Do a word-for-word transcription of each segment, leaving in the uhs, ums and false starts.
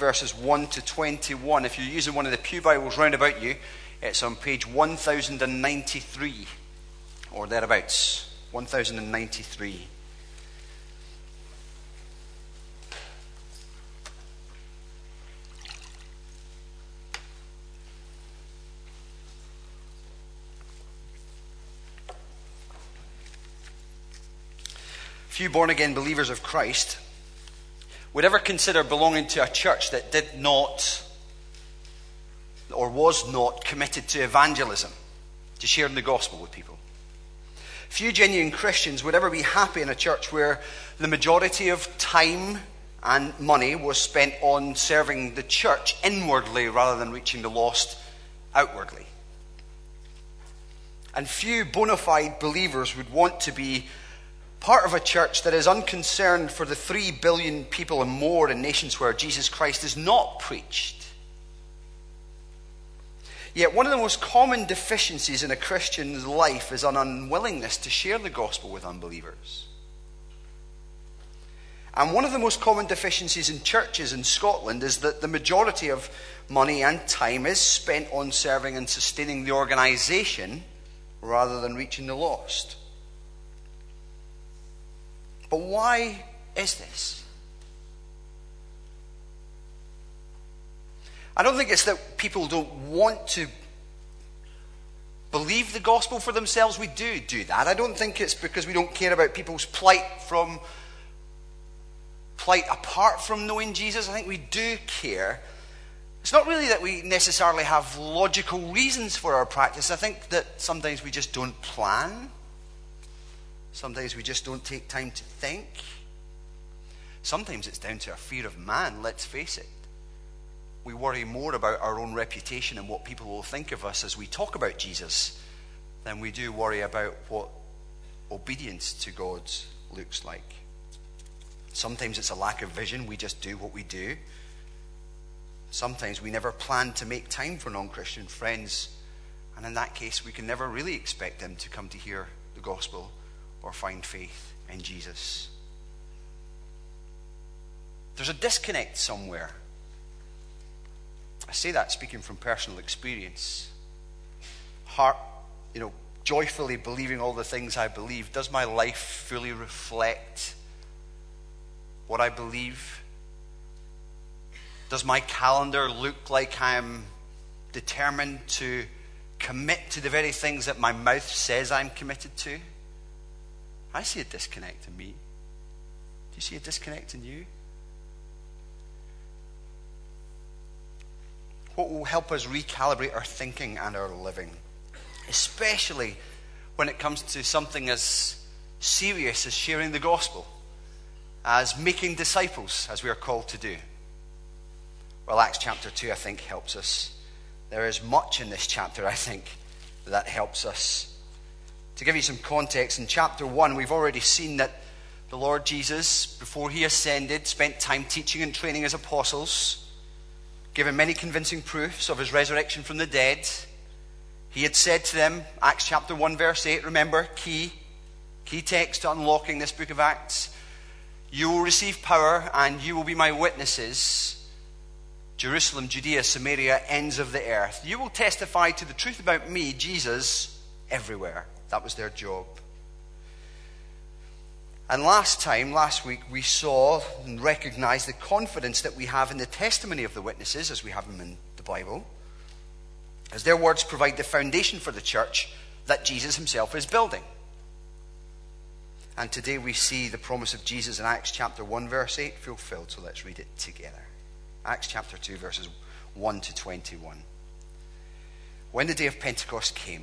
verses one to twenty-one. If you're using one of the pew Bibles round about you, it's on page one thousand ninety-three or thereabouts. one thousand ninety-three. Few born-again believers of Christ would ever consider belonging to a church that did not or was not committed to evangelism, to sharing the gospel with people. Few genuine Christians would ever be happy in a church where the majority of time and money was spent on serving the church inwardly rather than reaching the lost outwardly. And few bona fide believers would want to be part of a church that is unconcerned for the three billion people and more in nations where Jesus Christ is not preached. Yet one of the most common deficiencies in a Christian's life is an unwillingness to share the gospel with unbelievers. And one of the most common deficiencies in churches in Scotland is that the majority of money and time is spent on serving and sustaining the organisation rather than reaching the lost. But why is this? I don't think it's that people don't want to believe the gospel for themselves. We do do that. I don't think it's because we don't care about people's plight from plight apart from knowing Jesus. I think we do care. It's not really that we necessarily have logical reasons for our practice. I think that sometimes we just don't plan. Sometimes we just don't take time to think. Sometimes it's down to a fear of man, let's face it. We worry more about our own reputation and what people will think of us as we talk about Jesus than we do worry about what obedience to God looks like. Sometimes it's a lack of vision. We just do what we do. Sometimes we never plan to make time for non-Christian friends. And in that case, we can never really expect them to come to hear the gospel or find faith in Jesus. There's a disconnect somewhere. I say that speaking from personal experience. Heart, you know, joyfully believing all the things I believe. Does my life fully reflect what I believe? Does my calendar look like I'm determined to commit to the very things that my mouth says I'm committed to? I see a disconnect in me. Do you see a disconnect in you? What will help us recalibrate our thinking and our living, especially when it comes to something as serious as sharing the gospel, as making disciples, as we are called to do? Well, Acts chapter two, I think, helps us. There is much in this chapter, I think, that helps us. To give you some context, in chapter one, we've already seen that the Lord Jesus, before he ascended, spent time teaching and training his apostles, giving many convincing proofs of his resurrection from the dead. He had said to them, Acts chapter one, verse eight, remember, key, key text to unlocking this book of Acts, you will receive power and you will be my witnesses, Jerusalem, Judea, Samaria, ends of the earth. You will testify to the truth about me, Jesus, everywhere. That was their job. And last time, last week, we saw and recognized the confidence that we have in the testimony of the witnesses, as we have them in the Bible, as their words provide the foundation for the church that Jesus himself is building. And today we see the promise of Jesus in Acts chapter one, verse eight, fulfilled. So let's read it together. Acts chapter two, verses one to twenty-one. When the day of Pentecost came,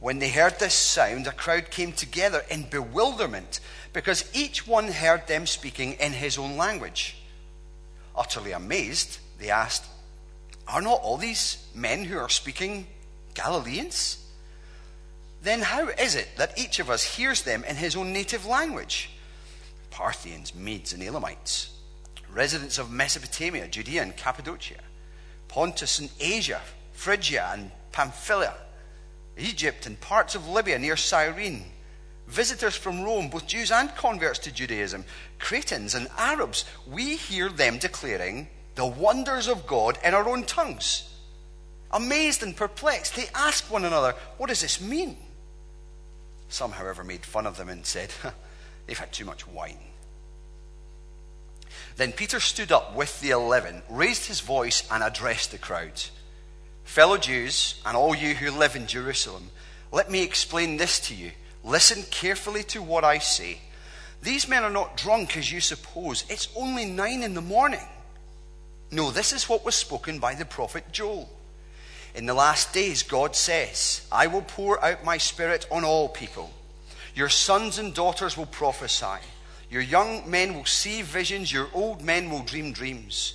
When they heard this sound, a crowd came together in bewilderment because each one heard them speaking in his own language. Utterly amazed, they asked, Are not all these men who are speaking Galileans? Then how is it that each of us hears them in his own native language? Parthians, Medes, and Elamites, residents of Mesopotamia, Judea and Cappadocia, Pontus and Asia, Phrygia and Pamphylia, Egypt and parts of Libya near Cyrene, visitors from Rome, both Jews and converts to Judaism, Cretans and Arabs, we hear them declaring the wonders of God in our own tongues. Amazed and perplexed, they ask one another, what does this mean? Some, however, made fun of them and said, they've had too much wine. Then Peter stood up with the eleven, raised his voice, and addressed the crowd. Fellow Jews, and all you who live in Jerusalem, let me explain this to you. Listen carefully to what I say. These men are not drunk as you suppose. It's only nine in the morning. No, this is what was spoken by the prophet Joel. In the last days, God says, I will pour out my spirit on all people. Your sons and daughters will prophesy. Your young men will see visions. Your old men will dream dreams.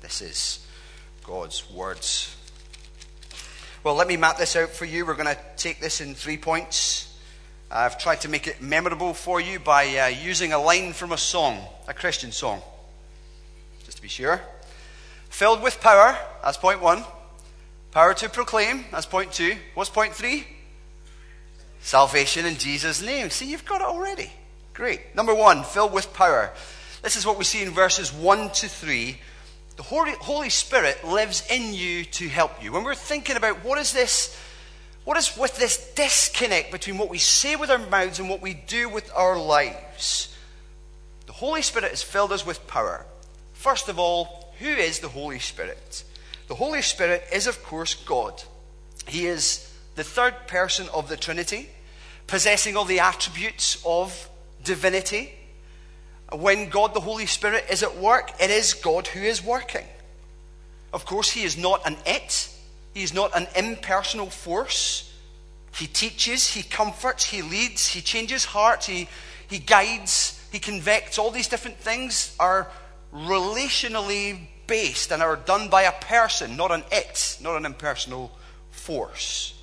This is God's words. Well, let me map this out for you. We're going to take this in three points. I've tried to make it memorable for you by uh, using a line from a song, a Christian song, just to be sure. Filled with power, that's point one. Power to proclaim, that's point two. What's point three? Salvation in Jesus' name. See, you've got it already. Great. Number one, filled with power. This is what we see in verses one to three. The Holy Spirit lives in you to help you. When we're thinking about what is this, what is with this disconnect between what we say with our mouths and what we do with our lives, the Holy Spirit has filled us with power. First of all, who is the Holy Spirit? The Holy Spirit is, of course, God. He is the third person of the Trinity, possessing all the attributes of divinity. When God the Holy Spirit is at work, it is God who is working. Of course, he is not an it. He is not an impersonal force. He teaches, he comforts, he leads, he changes hearts, he, he guides, he convicts. All these different things are relationally based and are done by a person, not an it, not an impersonal force.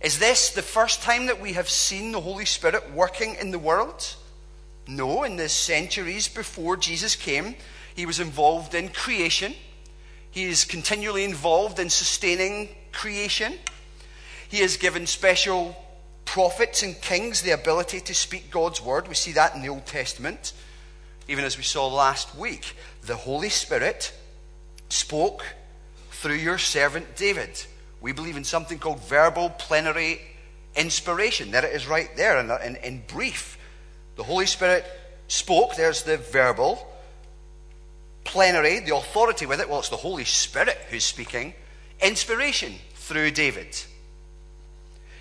Is this the first time that we have seen the Holy Spirit working in the world? No, in the centuries before Jesus came, he was involved in creation. He is continually involved in sustaining creation. He has given special prophets and kings the ability to speak God's word. We see that in the Old Testament. Even as we saw last week, the Holy Spirit spoke through your servant David. We believe in something called verbal plenary inspiration. There it is right there in, in, in brief. The Holy Spirit spoke, there's the verbal, plenary, the authority with it. Well, it's the Holy Spirit who's speaking. Inspiration through David.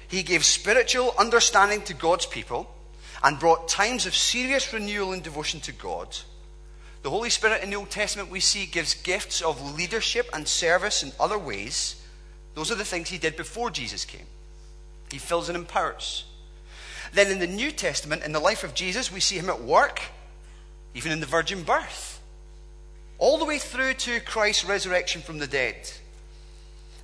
He gave spiritual understanding to God's people and brought times of serious renewal and devotion to God. The Holy Spirit in the Old Testament we see gives gifts of leadership and service in other ways. Those are the things he did before Jesus came. He fills and empowers. Then in the New Testament, in the life of Jesus, we see him at work, even in the virgin birth, all the way through to Christ's resurrection from the dead.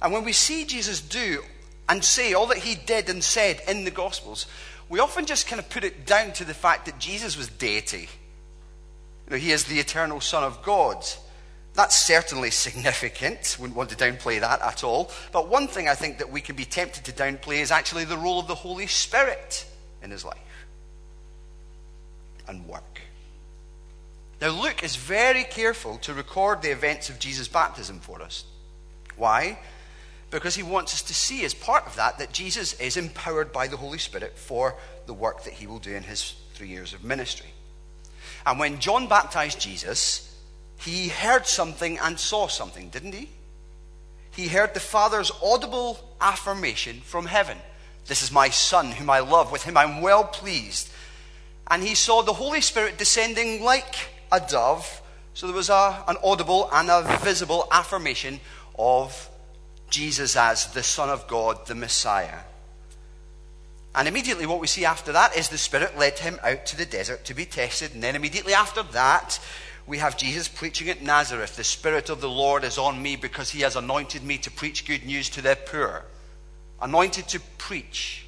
And when we see Jesus do and say all that he did and said in the Gospels, we often just kind of put it down to the fact that Jesus was deity. You know, he is the eternal Son of God. That's certainly significant. Wouldn't want to downplay that at all. But one thing I think that we can be tempted to downplay is actually the role of the Holy Spirit in his life and work. Now Luke is very careful to record the events of Jesus' baptism for us. Why? Because he wants us to see as part of that that Jesus is empowered by the Holy Spirit for the work that he will do in his three years of ministry. And when John baptized Jesus, He heard something and saw something, didn't he? He heard the Father's audible affirmation from heaven. This is my Son whom I love, with him I'm well pleased. And he saw the Holy Spirit descending like a dove. So there was a, an audible and a visible affirmation of Jesus as the Son of God, the Messiah. And immediately what we see after that is the Spirit led him out to the desert to be tested. And then immediately after that, we have Jesus preaching at Nazareth. The Spirit of the Lord is on me because he has anointed me to preach good news to the poor. Anointed to preach.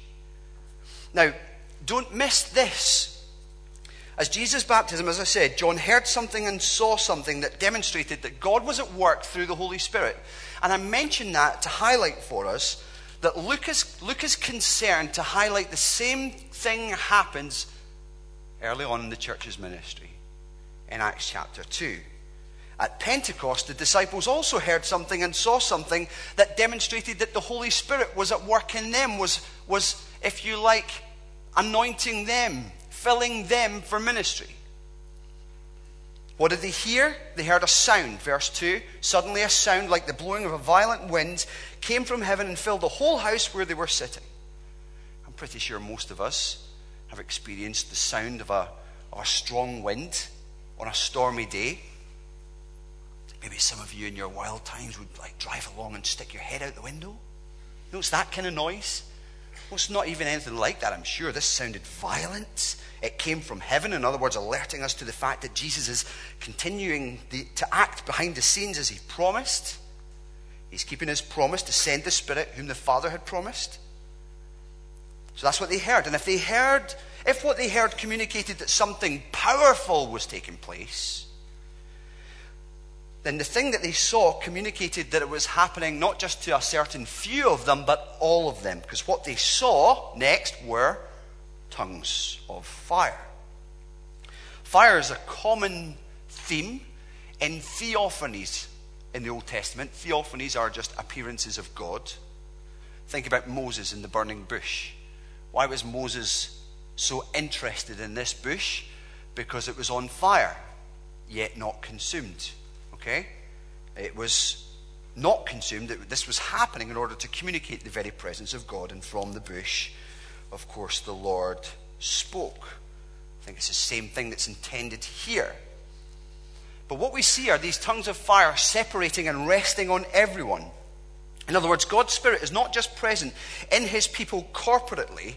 Now, don't miss this. As Jesus' baptism, as I said, John heard something and saw something that demonstrated that God was at work through the Holy Spirit. And I mention that to highlight for us that Luke is, Luke is concerned to highlight the same thing happens early on in the church's ministry in Acts chapter two. At Pentecost, the disciples also heard something and saw something that demonstrated that the Holy Spirit was at work in them, was, was if you like, anointing them, filling them for ministry. What did they hear? They heard a sound. Verse two, suddenly a sound like the blowing of a violent wind came from heaven and filled the whole house where they were sitting. I'm pretty sure most of us have experienced the sound of a, of a strong wind on a stormy day. Maybe some of you in your wild times would like drive along and stick your head out the window. You know, it's that kind of noise. Well, it's not even anything like that, I'm sure. This sounded violent. It came from heaven, in other words, alerting us to the fact that Jesus is continuing the, to act behind the scenes as he promised. He's keeping his promise to send the Spirit whom the Father had promised. So that's what they heard. And if they heard, if what they heard communicated that something powerful was taking place, then the thing that they saw communicated that it was happening not just to a certain few of them, but all of them. Because what they saw next were tongues of fire. Fire is a common theme in theophanies in the Old Testament. Theophanies are just appearances of God. Think about Moses in the burning bush. Why was Moses so interested in this bush? Because it was on fire, yet not consumed. Okay? It was not consumed. It, this was happening in order to communicate the very presence of God. And from the bush, of course, the Lord spoke. I think it's the same thing that's intended here. But what we see are these tongues of fire separating and resting on everyone. In other words, God's Spirit is not just present in his people corporately.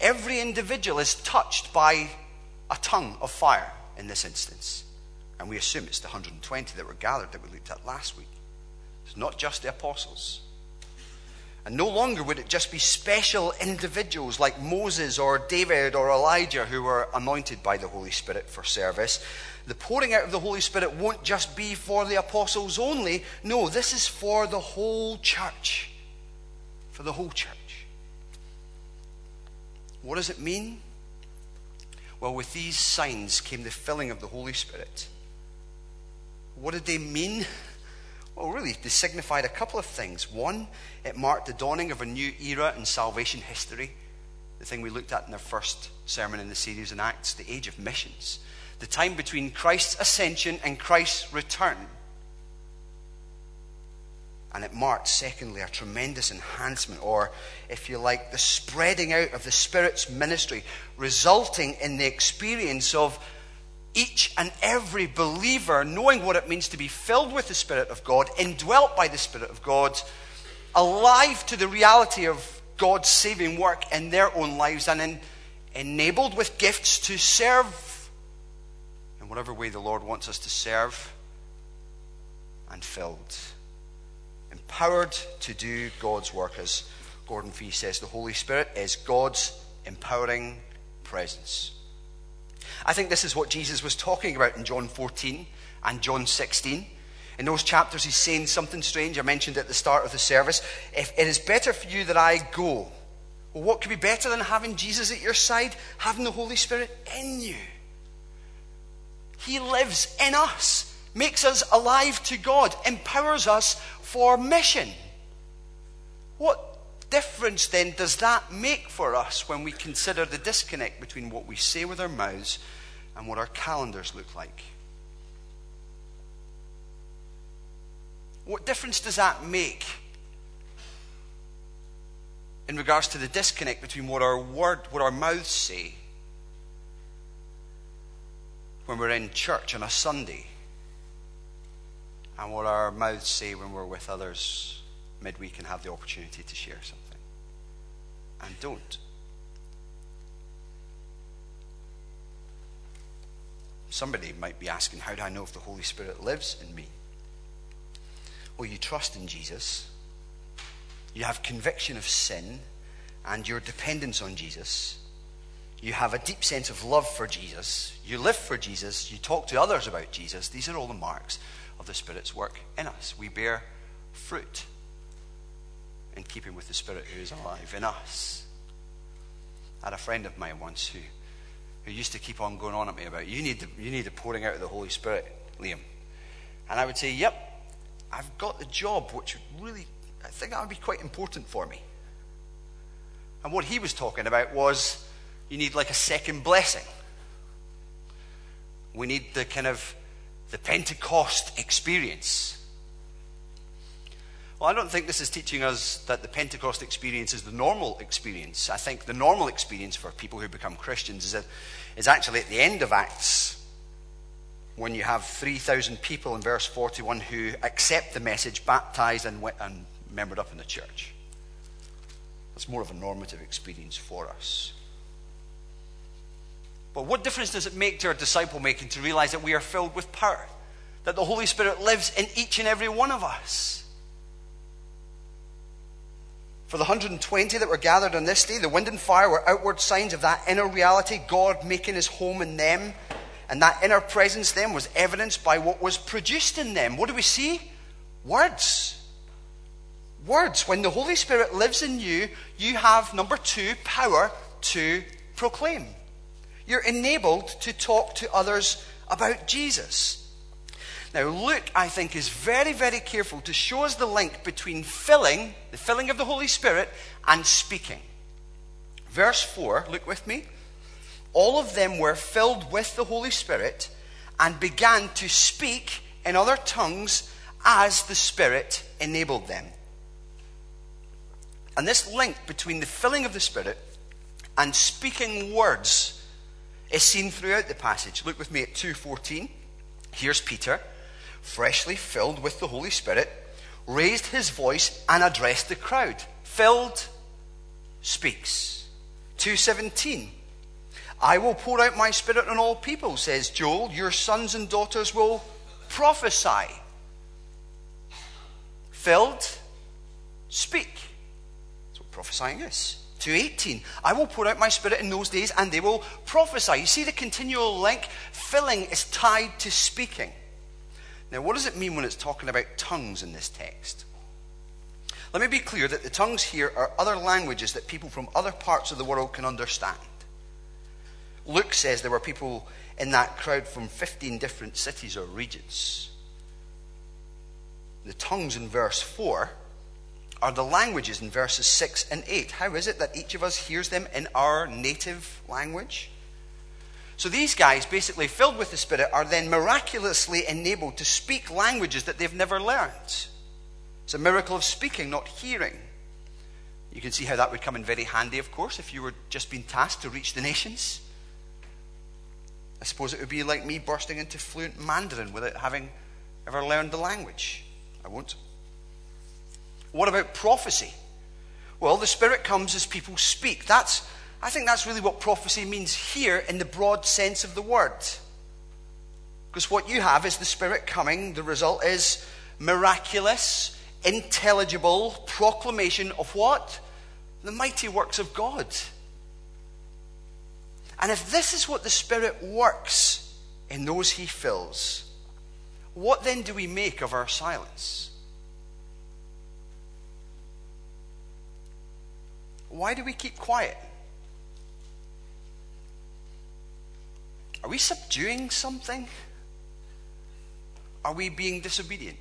Every individual is touched by a tongue of fire in this instance. And we assume it's the one hundred twenty that were gathered that we looked at last week. It's not just the apostles. And no longer would it just be special individuals like Moses or David or Elijah who were anointed by the Holy Spirit for service. The pouring out of the Holy Spirit won't just be for the apostles only. No, this is for the whole church. For the whole church. What does it mean? Well, with these signs came the filling of the Holy Spirit. What did they mean? Well, really, they signified a couple of things. One, it marked the dawning of a new era in salvation history. The thing we looked at in our first sermon in the series in Acts, the age of missions. The time between Christ's ascension and Christ's return. And it marked, secondly, a tremendous enhancement, or, if you like, the spreading out of the Spirit's ministry, resulting in the experience of each and every believer knowing what it means to be filled with the Spirit of God, indwelt by the Spirit of God, alive to the reality of God's saving work in their own lives, and en- enabled with gifts to serve in whatever way the Lord wants us to serve, and filled, empowered to do God's work. As Gordon Fee says, the Holy Spirit is God's empowering presence. I think this is what Jesus was talking about in John fourteen and John sixteen. In those chapters, he's saying something strange. I mentioned at the start of the service, if it is better for you that I go. Well, what could be better than having Jesus at your side, having the Holy Spirit in you? He lives in us, makes us alive to God, empowers us for mission. What difference then does that make for us when we consider the disconnect between what we say with our mouths and what our calendars look like? What difference does that make in regards to the disconnect between what our word, what our mouths say when we're in church on a Sunday and what our mouths say when we're with others midweek and have the opportunity to share something and don't? Somebody might be asking, how do I know if the Holy Spirit lives in me? Well, you trust in Jesus. You have conviction of sin and your dependence on Jesus. You have a deep sense of love for Jesus. You live for Jesus. You talk to others about Jesus. These are all the marks of the Spirit's work in us. We bear fruit in keeping with the Spirit who is alive in us. I had a friend of mine once who, who used to keep on going on at me about, you need, the, you need the pouring out of the Holy Spirit, Liam. And I would say, yep, I've got the job which would really, I think that would be quite important for me. And what he was talking about was, you need like a second blessing. We need the kind of the Pentecost experience. Well, I don't think this is teaching us that the Pentecost experience is the normal experience. I think the normal experience for people who become Christians is, that, is actually at the end of Acts, when you have three thousand people in verse forty-one who accept the message, baptized and, and membered up in the church. That's more of a normative experience for us. But what difference does it make to our disciple making to realize that we are filled with power, that the Holy Spirit lives in each and every one of us? For the one hundred twenty that were gathered on this day, the wind and fire were outward signs of that inner reality, God making his home in them. And that inner presence then was evidenced by what was produced in them. What do we see? Words. Words. When the Holy Spirit lives in you, you have, number two, power to proclaim. You're enabled to talk to others about Jesus. Now, Luke, I think, is very, very careful to show us the link between filling, the filling of the Holy Spirit, and speaking. Verse four, look with me. All of them were filled with the Holy Spirit and began to speak in other tongues as the Spirit enabled them. And this link between the filling of the Spirit and speaking words is seen throughout the passage. Look with me at two fourteen. Here's Peter, freshly filled with the Holy Spirit, raised his voice and addressed the crowd. Filled, speaks. two seventeen. I will pour out my Spirit on all people, says Joel. Your sons and daughters will prophesy. Filled, speak. That's what prophesying is. two eighteen. I will pour out my Spirit in those days and they will prophesy. You see the continual link? Filling is tied to speaking. Now, what does it mean when it's talking about tongues in this text? Let me be clear that the tongues here are other languages that people from other parts of the world can understand. Luke says there were people in that crowd from fifteen different cities or regions. The tongues in verse four are the languages in verses six and eight. How is it that each of us hears them in our native language? So these guys, basically filled with the Spirit, are then miraculously enabled to speak languages that they've never learned. It's a miracle of speaking, not hearing. You can see how that would come in very handy, of course, if you were just being tasked to reach the nations. I suppose it would be like me bursting into fluent Mandarin without having ever learned the language. I won't. What about prophecy? Well, the Spirit comes as people speak. That's, I think that's really what prophecy means here in the broad sense of the word. Because what you have is the Spirit coming. The result is miraculous, intelligible proclamation of what? The mighty works of God. And if this is what the Spirit works in those he fills, what then do we make of our silence? Why do we keep quiet? Are we subduing something? Are we being disobedient?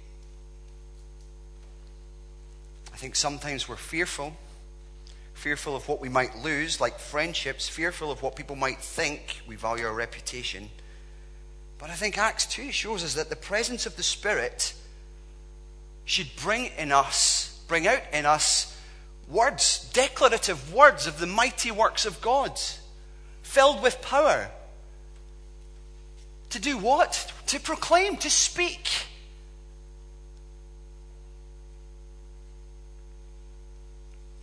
I think sometimes we're fearful. Fearful of what we might lose, like friendships, fearful of what people might think. We value our reputation. But I think Acts two shows us that the presence of the Spirit should bring in us, bring out in us words, declarative words of the mighty works of God, filled with power. To do what? To proclaim, to speak.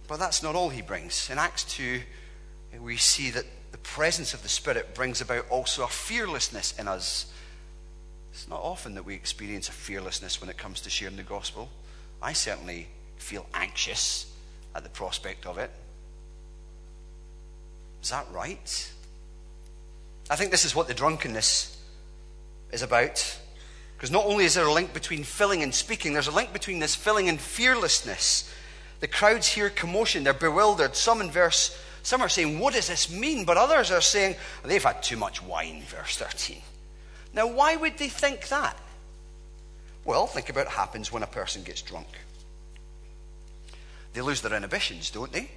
But that's not all he brings. In Acts two, we see that the presence of the Spirit brings about also a fearlessness in us. It's not often that we experience a fearlessness when it comes to sharing the gospel. I certainly feel anxious at the prospect of it. Is that right? I think this is what the drunkenness is about. Because not only is there a link between filling and speaking, there's a link between this filling and fearlessness. The crowds hear commotion, they're bewildered. Some in verse, some are saying, what does this mean? But others are saying, they've had too much wine, verse thirteen. Now, why would they think that? Well, think about what happens when a person gets drunk. They lose their inhibitions, don't they?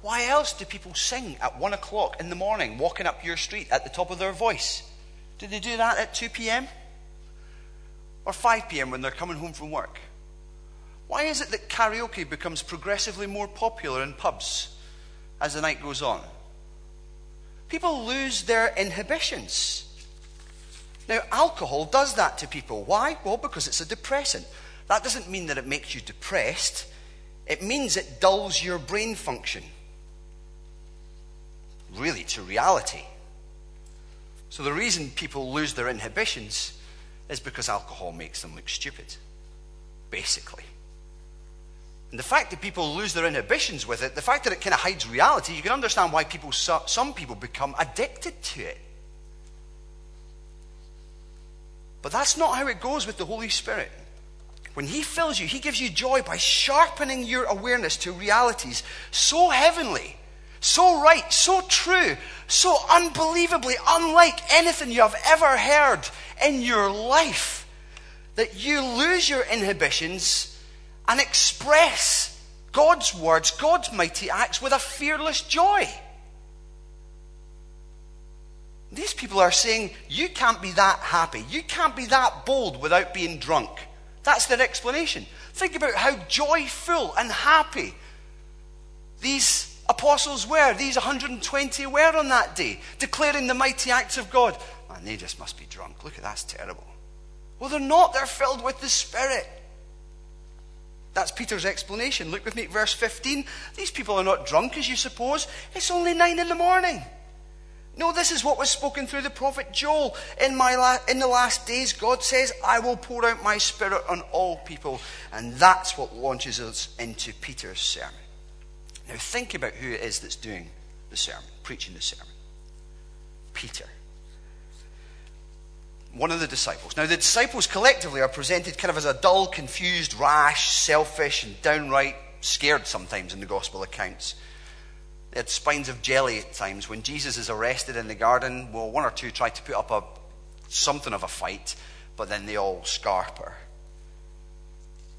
Why else do people sing at one o'clock in the morning, walking up your street at the top of their voice? Do they do that at two p.m? or five p.m. when they're coming home from work? Why is it that karaoke becomes progressively more popular in pubs as the night goes on? People lose their inhibitions. Now, alcohol does that to people. Why? Well, because it's a depressant. That doesn't mean that it makes you depressed. It means it dulls your brain function, really, to reality. So the reason people lose their inhibitions is because alcohol makes them look stupid, basically. And the fact that people lose their inhibitions with it, the fact that it kind of hides reality, you can understand why people, some people become addicted to it. But that's not how it goes with the Holy Spirit. When he fills you, he gives you joy by sharpening your awareness to realities so heavenly, so right, so true, so unbelievably unlike anything you have ever heard in your life, that you lose your inhibitions and express God's words, God's mighty acts with a fearless joy. These people are saying, you can't be that happy, you can't be that bold without being drunk. That's their explanation. Think about how joyful and happy these apostles were. These one hundred twenty were on that day, declaring the mighty acts of God. Man, they just must be drunk. Look at that's terrible. Well, they're not. They're filled with the Spirit. That's Peter's explanation. Look with me at verse fifteen. These people are not drunk, as you suppose. It's only nine in the morning. No, this is what was spoken through the prophet Joel. In my la- in the last days, God says, I will pour out my Spirit on all people. And that's what launches us into Peter's sermon. Now think about who it is that's doing the sermon, preaching the sermon. Peter. One of the disciples. Now the disciples collectively are presented kind of as a dull, confused, rash, selfish, and downright scared sometimes in the gospel accounts. They had spines of jelly at times. When Jesus is arrested in the garden, well, one or two try to put up a something of a fight, but then they all scarper.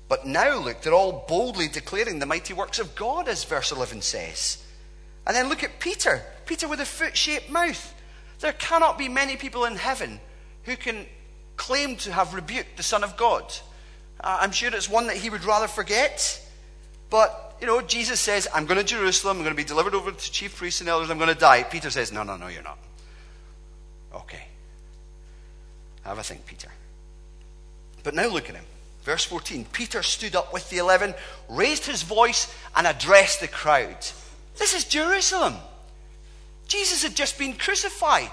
But now, look, they're all boldly declaring the mighty works of God, as verse eleven says. And then look at Peter. Peter with a foot-shaped mouth. There cannot be many people in heaven who can claim to have rebuked the Son of God. Uh, I'm sure it's one that he would rather forget, but you know, Jesus says, I'm going to Jerusalem, I'm going to be delivered over to chief priests and elders, I'm going to die. Peter says, no, no, no, you're not. Okay. Have a think, Peter. But now look at him. Verse fourteen, Peter stood up with the eleven, raised his voice, and addressed the crowd. This is Jerusalem. Jesus had just been crucified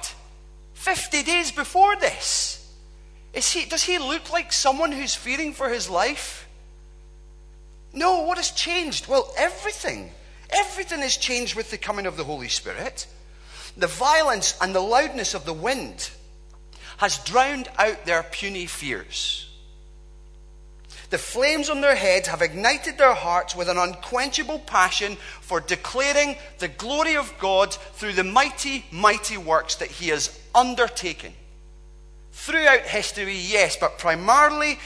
fifty days before this. Is he, does he look like someone who's fearing for his life? No, what has changed? Well, everything. Everything has changed with the coming of the Holy Spirit. The violence and the loudness of the wind has drowned out their puny fears. The flames on their heads have ignited their hearts with an unquenchable passion for declaring the glory of God through the mighty, mighty works that he has undertaken. Throughout history, yes, but primarily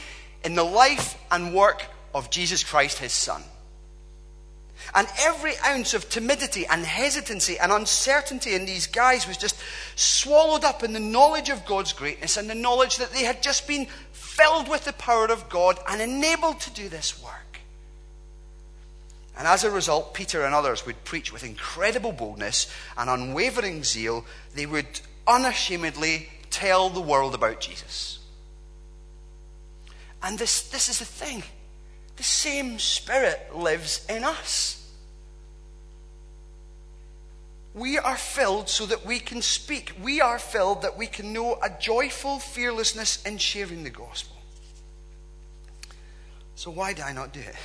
in the life and work of of Jesus Christ, his Son. And every ounce of timidity and hesitancy and uncertainty in these guys was just swallowed up in the knowledge of God's greatness and the knowledge that they had just been filled with the power of God and enabled to do this work. And as a result, Peter and others would preach with incredible boldness and unwavering zeal. They would unashamedly tell the world about Jesus. And this, this is the thing. The same Spirit lives in us. We are filled so that we can speak. We are filled that we can know a joyful fearlessness in sharing the gospel. So why do I not do it?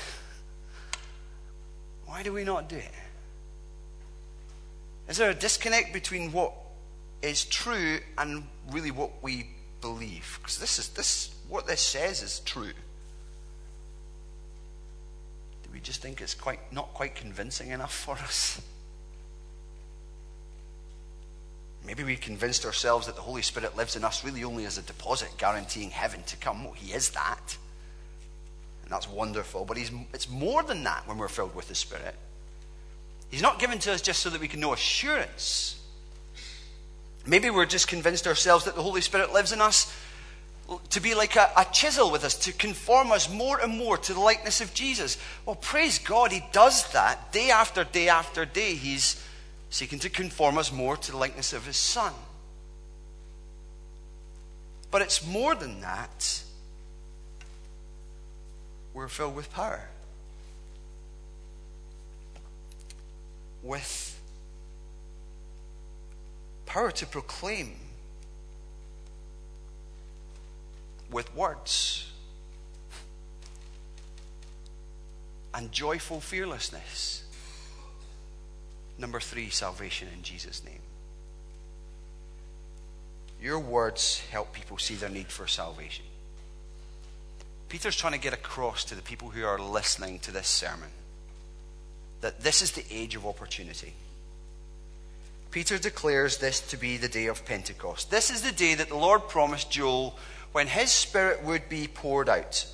Why do we not do it? Is there a disconnect between what is true and really what we believe? Because this is this what this says is true. Do we just think it's quite not quite convincing enough for us? Maybe we've convinced ourselves that the Holy Spirit lives in us really only as a deposit guaranteeing heaven to come. Well, he is that. And that's wonderful. But he's, it's more than that when we're filled with the Spirit. He's not given to us just so that we can know assurance. Maybe we're just convinced ourselves that the Holy Spirit lives in us to be like a, a chisel with us, to conform us more and more to the likeness of Jesus. Well, praise God, he does that day after day after day. He's seeking to conform us more to the likeness of his Son. But it's more than that. We're filled with power. With power to proclaim. With words. And joyful fearlessness. Number three, salvation in Jesus' name. Your words help people see their need for salvation. Peter's trying to get across to the people who are listening to this sermon that this is the age of opportunity. Peter declares this to be the day of Pentecost. This is the day that the Lord promised Joel when his Spirit would be poured out.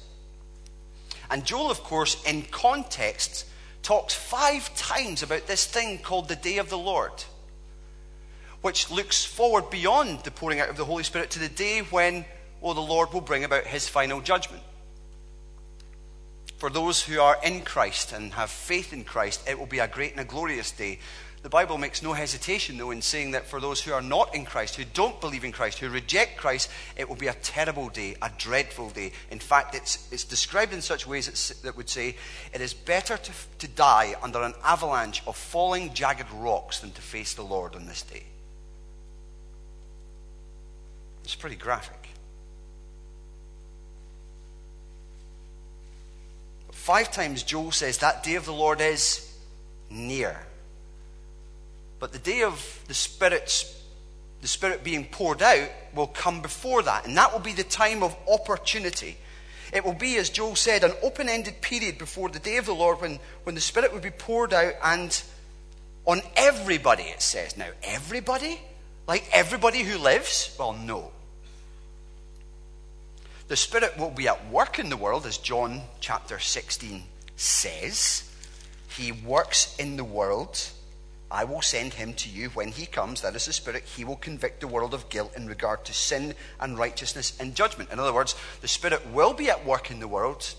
And Joel, of course, in context, talks five times about this thing called the day of the Lord, which looks forward beyond the pouring out of the Holy Spirit to the day when, well, the Lord will bring about his final judgment. For those who are in Christ and have faith in Christ, it will be a great and a glorious day. The Bible makes no hesitation, though, in saying that for those who are not in Christ, who don't believe in Christ, who reject Christ, it will be a terrible day, a dreadful day. In fact, it's, it's described in such ways that, that would say, it is better to, to die under an avalanche of falling, jagged rocks than to face the Lord on this day. It's pretty graphic. Five times Joel says that day of the Lord is near. But the day of the Spirit's, the Spirit being poured out will come before that. And that will be the time of opportunity. It will be, as Joel said, an open-ended period before the day of the Lord when, when the Spirit would be poured out and on everybody, it says. Now, everybody? Like everybody who lives? Well, no. The Spirit will be at work in the world, as John chapter sixteen says. He works in the world. I will send him to you when he comes. That is the Spirit. He will convict the world of guilt in regard to sin and righteousness and judgment. In other words, the Spirit will be at work in the world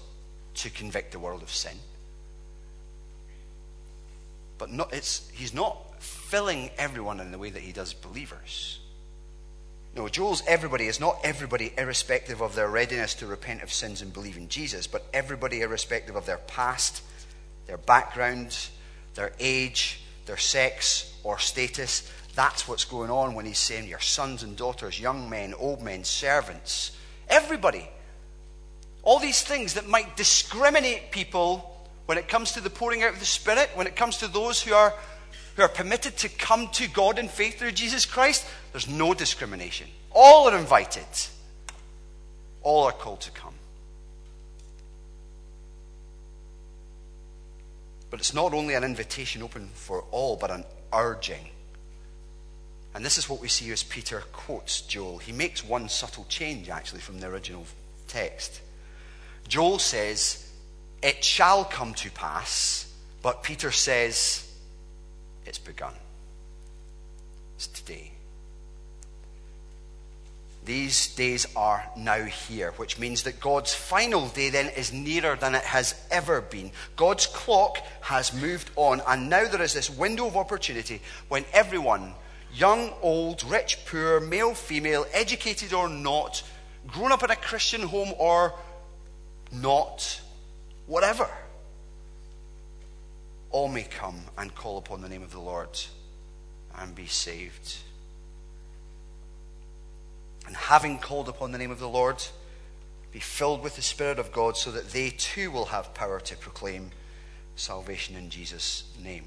to convict the world of sin. But not, it's, he's not filling everyone in the way that he does believers. No, Joel's everybody is not everybody irrespective of their readiness to repent of sins and believe in Jesus, but everybody irrespective of their past, their background, their age, their sex or status. That's what's going on when he's saying your sons and daughters, young men, old men, servants, everybody. All these things that might discriminate people when it comes to the pouring out of the Spirit, when it comes to those who are who are permitted to come to God in faith through Jesus Christ, there's no discrimination. All are invited. All are called to come. But it's not only an invitation open for all, but an urging. And this is what we see as Peter quotes Joel. He makes one subtle change, actually, from the original text. Joel says, it shall come to pass, but Peter says, it's begun. It's today. These days are now here, which means that God's final day then is nearer than it has ever been. God's clock has moved on, and now there is this window of opportunity when everyone, young, old, rich, poor, male, female, educated or not, grown up in a Christian home or not, whatever, all may come and call upon the name of the Lord and be saved. And having called upon the name of the Lord, be filled with the Spirit of God, so that they too will have power to proclaim salvation in Jesus' name.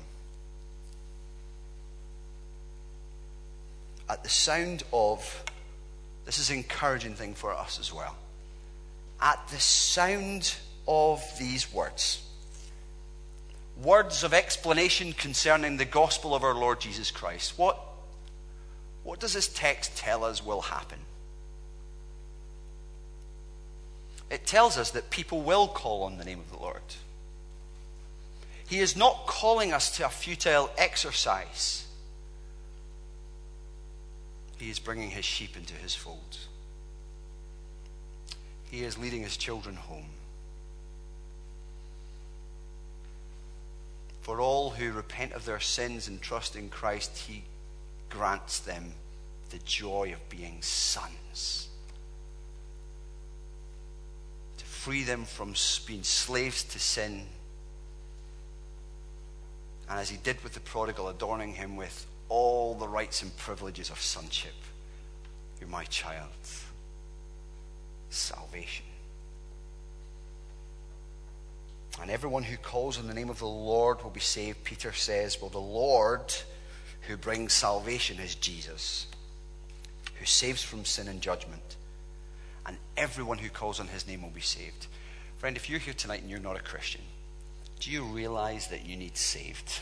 At the sound of, this is an encouraging thing for us as well, at the sound of these words, words of explanation concerning the gospel of our Lord Jesus Christ, what, what does this text tell us will happen? It tells us that people will call on the name of the Lord. He is not calling us to a futile exercise. He is bringing his sheep into his fold. He is leading his children home. For all who repent of their sins and trust in Christ, he grants them the joy of being sons. To free them from being slaves to sin. And as he did with the prodigal, adorning him with all the rights and privileges of sonship. You're my child. Salvation. And everyone who calls on the name of the Lord will be saved. Peter says, well, the Lord who brings salvation is Jesus, who saves from sin and judgment. And everyone who calls on his name will be saved. Friend, if you're here tonight and you're not a Christian, do you realize that you need saved?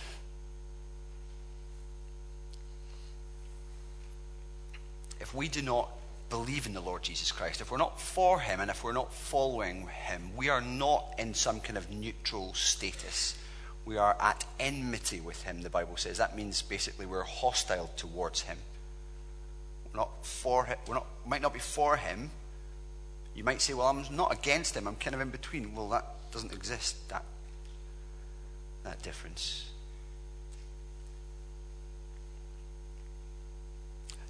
If we do not believe in the Lord Jesus Christ, if we're not for him and if we're not following him, we are not in some kind of neutral status. We are at enmity with him, the Bible says. That means basically we're hostile towards him. We're not for him. We're not, might not be for him. You might say, well, I'm not against him. I'm kind of in between. Well, that doesn't exist, that, that difference.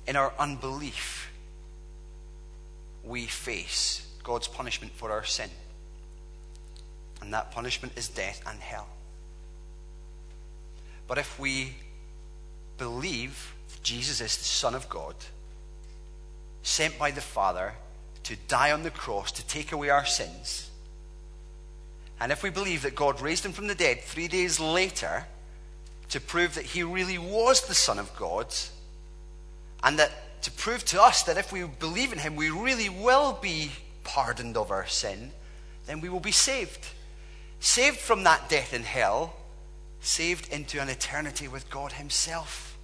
In our unbelief, we face God's punishment for our sin. And that punishment is death and hell. But if we believe that Jesus is the Son of God, sent by the Father to die on the cross to take away our sins, and if we believe that God raised him from the dead three days later to prove that he really was the Son of God, and that to prove to us that if we believe in him, we really will be pardoned of our sin, then we will be saved. Saved from that death in hell, saved into an eternity with God himself,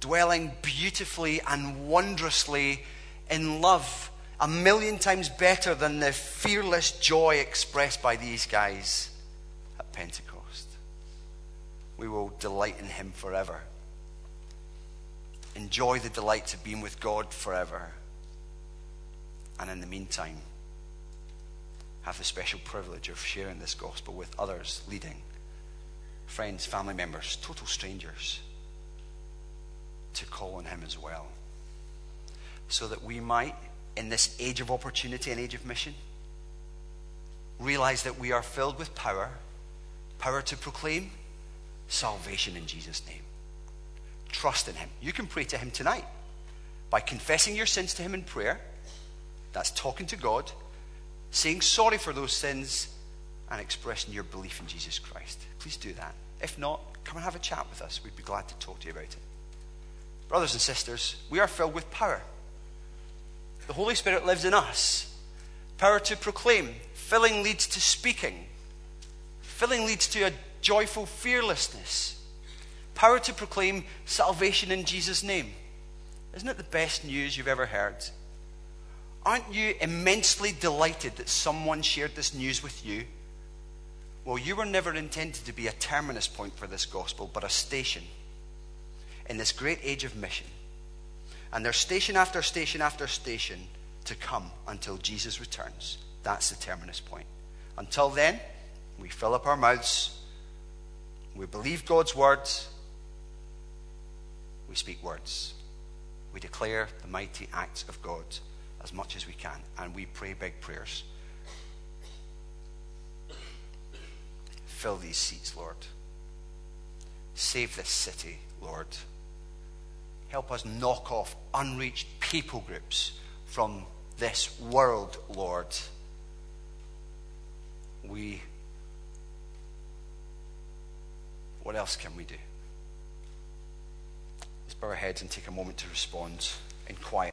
dwelling beautifully and wondrously in love, a million times better than the fearless joy expressed by these guys at Pentecost. We will delight in him forever. Enjoy the delight of being with God forever. And in the meantime, have the special privilege of sharing this gospel with others, leading friends, family members, total strangers, to call on him as well. So that we might, in this age of opportunity and age of mission, realize that we are filled with power, power to proclaim salvation in Jesus' name. Trust in him. You can pray to him tonight by confessing your sins to him in prayer. That's talking to God, saying sorry for those sins, and expressing your belief in Jesus Christ. Please do that. If not, come and have a chat with us. We'd be glad to talk to you about it. Brothers and sisters, we are filled with power. The Holy Spirit lives in us. Power to proclaim. Filling leads to speaking. Filling leads to a joyful fearlessness. Power to proclaim salvation in Jesus' name. Isn't it the best news you've ever heard? Aren't you immensely delighted that someone shared this news with you? Well, you were never intended to be a terminus point for this gospel, but a station in this great age of mission, And there's station after station after station to come until Jesus returns. That's the terminus point. Until then, we fill up our mouths, we believe God's word, we speak words. We declare the mighty acts of God as much as we can, and we pray big prayers. Fill these seats, Lord. Save this city, Lord. Help us knock off unreached people groups from this world, Lord. We, what else can we do? Let's bow our heads and take a moment to respond in quiet.